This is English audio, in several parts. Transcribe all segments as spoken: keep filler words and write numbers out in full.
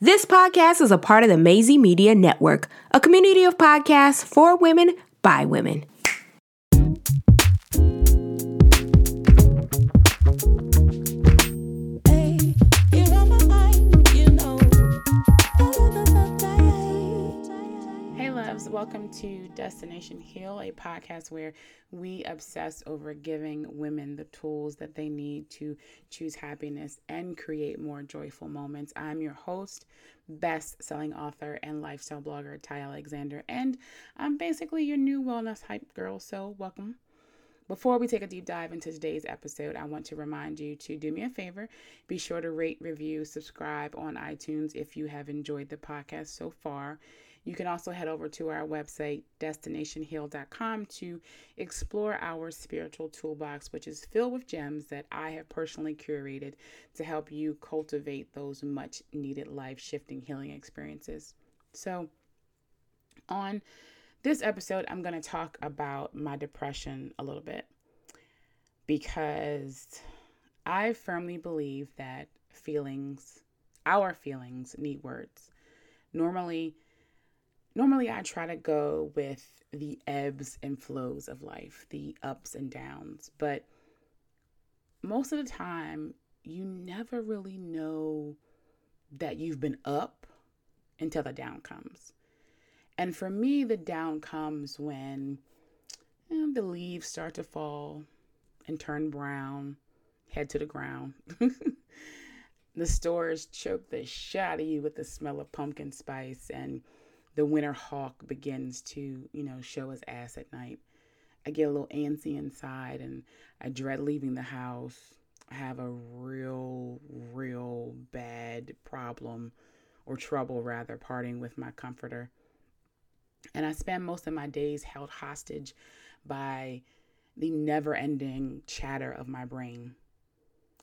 This podcast is a part of the Maisie Media Network, a community of podcasts for women by women. Hey loves, welcome to Destination Heal, a podcast where we obsess over giving women the tools that they need to choose happiness and create more joyful moments. I'm your host, best-selling author and lifestyle blogger, Ty Alexander, and I'm basically your new wellness hype girl, so welcome. Before we take a deep dive into today's episode, I want to remind you to do me a favor. Be sure to rate, review, subscribe on iTunes if you have enjoyed the podcast so far. You can also head over to our website, destination heal dot com, to explore our spiritual toolbox, which is filled with gems that I have personally curated to help you cultivate those much needed life-shifting healing experiences. So on this episode, I'm going to talk about my depression a little bit, because I firmly believe that feelings, our feelings, need words. Normally, Normally, I try to go with the ebbs and flows of life, the ups and downs, but most of the time, you never really know that you've been up until the down comes. And for me, the down comes when you know, the leaves start to fall and turn brown, head to the ground. The stores choke the shit out of you with the smell of pumpkin spice, and the winter hawk begins to, you know, show his ass at night. I get a little antsy inside and I dread leaving the house. I have a real, real bad problem or trouble rather parting with my comforter. And I spend most of my days held hostage by the never-ending chatter of my brain.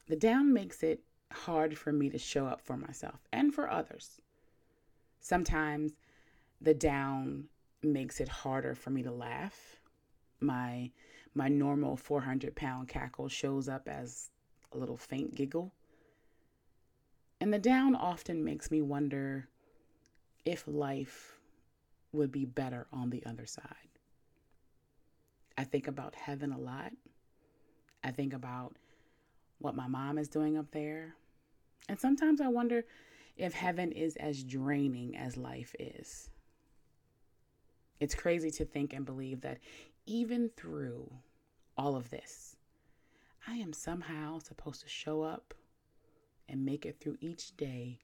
The down makes it hard for me to show up for myself and for others. Sometimes the down makes it harder for me to laugh. My my normal four hundred pound cackle shows up as a little faint giggle. And the down often makes me wonder if life would be better on the other side. I think about heaven a lot. I think about what my mom is doing up there. And sometimes I wonder if heaven is as draining as life is. It's crazy to think and believe that even through all of this, I am somehow supposed to show up and make it through each day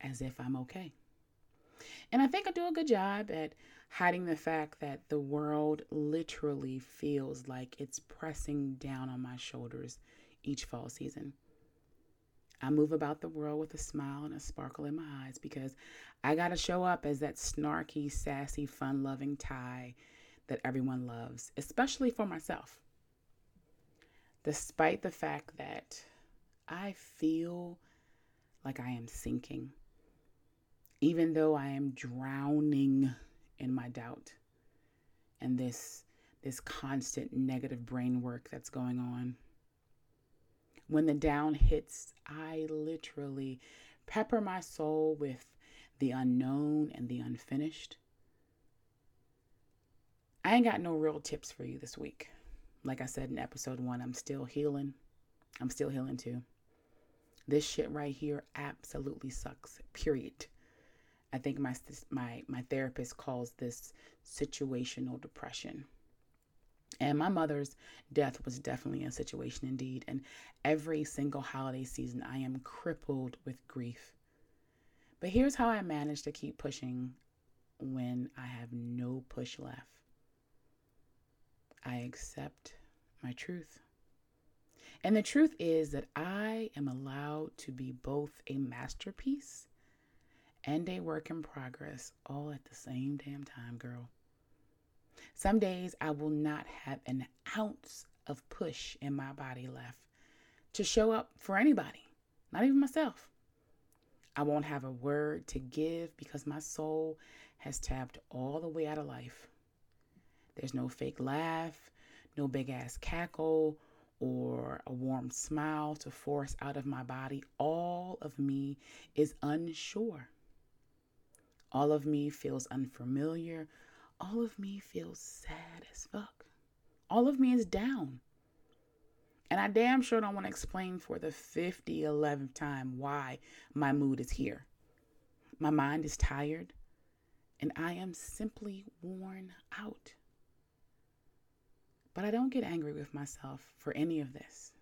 as if I'm okay. And I think I do a good job at hiding the fact that the world literally feels like it's pressing down on my shoulders each fall season. I move about the world with a smile and a sparkle in my eyes, because I got to show up as that snarky, sassy, fun-loving Ty that everyone loves, especially for myself. Despite the fact that I feel like I am sinking, even though I am drowning in my doubt and this, this constant negative brain work that's going on. When the down hits, I literally pepper my soul with the unknown and the unfinished. I ain't got no real tips for you this week. Like I said in episode one, I'm still healing. I'm still healing too. This shit right here absolutely sucks, period. I think my my my therapist calls this situational depression. And my mother's death was definitely a situation indeed. And every single holiday season, I am crippled with grief. But here's how I manage to keep pushing when I have no push left. I accept my truth. And the truth is that I am allowed to be both a masterpiece and a work in progress all at the same damn time, girl. Some days I will not have an ounce of push in my body left to show up for anybody, not even myself. I won't have a word to give because my soul has tapped all the way out of life. There's no fake laugh, no big ass cackle, or a warm smile to force out of my body. All of me is unsure. All of me feels unfamiliar. All of me feels sad as fuck. All of me is down. And I damn sure don't want to explain for the fifty-eleventh time why my mood is here. My mind is tired, and I am simply worn out. But I don't get angry with myself for any of this.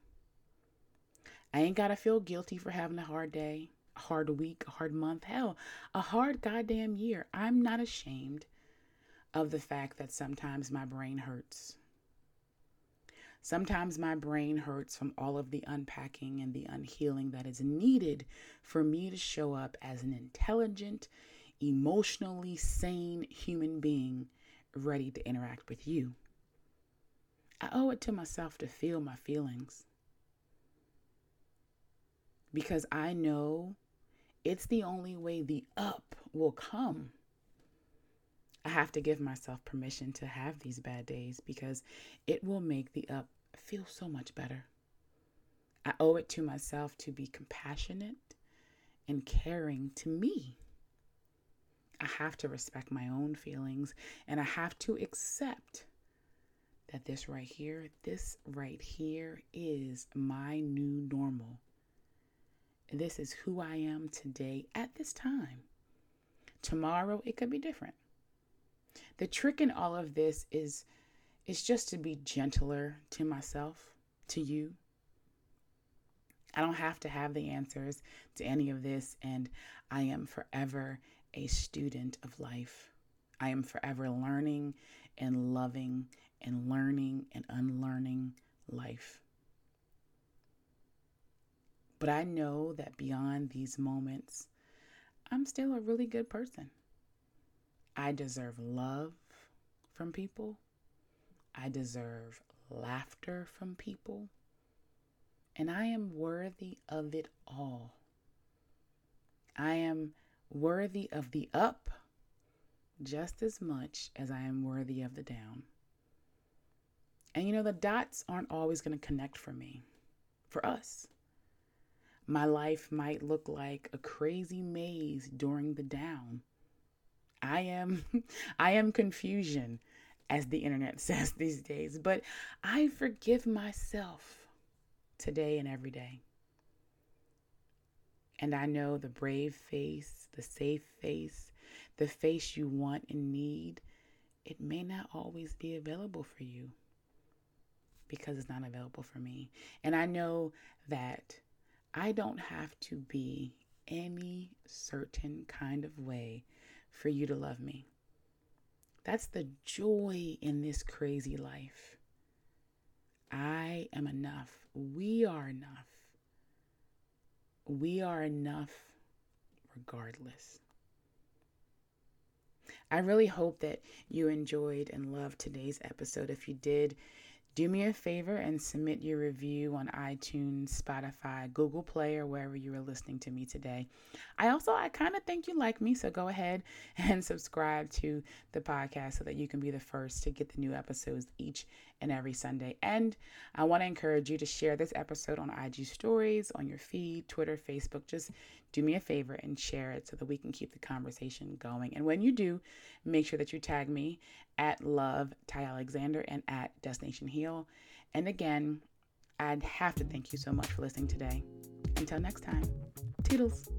I ain't got to feel guilty for having a hard day, a hard week, a hard month, hell, a hard goddamn year. I'm not ashamed of the fact that sometimes my brain hurts. Sometimes my brain hurts from all of the unpacking and the unhealing that is needed for me to show up as an intelligent, emotionally sane human being ready to interact with you. I owe it to myself to feel my feelings, because I know it's the only way the up will come. I have to give myself permission to have these bad days because it will make the up feel so much better. I owe it to myself to be compassionate and caring to me. I have to respect my own feelings, and I have to accept that this right here, this right here is my new normal. This is who I am today at this time. Tomorrow, it could be different. The trick in all of this is, is just to be gentler to myself, to you. I don't have to have the answers to any of this, and I am forever a student of life. I am forever learning and loving and learning and unlearning life. But I know that beyond these moments, I'm still a really good person. I deserve love from people. I deserve laughter from people. And I am worthy of it all. I am worthy of the up just as much as I am worthy of the down. And you know, the dots aren't always going to connect for me, for us. My life might look like a crazy maze during the down. I am, I am confusion, as the internet says these days, but I forgive myself today and every day. And I know the brave face, the safe face, the face you want and need, it may not always be available for you, because it's not available for me. And I know that I don't have to be any certain kind of way for you to love me. That's the joy in this crazy life. I am enough. We are enough. We are enough regardless. I really hope that you enjoyed and loved today's episode. If you did, do me a favor and submit your review on iTunes, Spotify, Google Play, or wherever you are listening to me today. I also, I kind of think you like me, so go ahead and subscribe to the podcast so that you can be the first to get the new episodes each and every Sunday. And I want to encourage you to share this episode on I G Stories, on your feed, Twitter, Facebook. Just do me a favor and share it so that we can keep the conversation going. And when you do, make sure that you tag me at Love Ty Alexander and at Destination Heal. And again, I'd have to thank you so much for listening today. Until next time, toodles.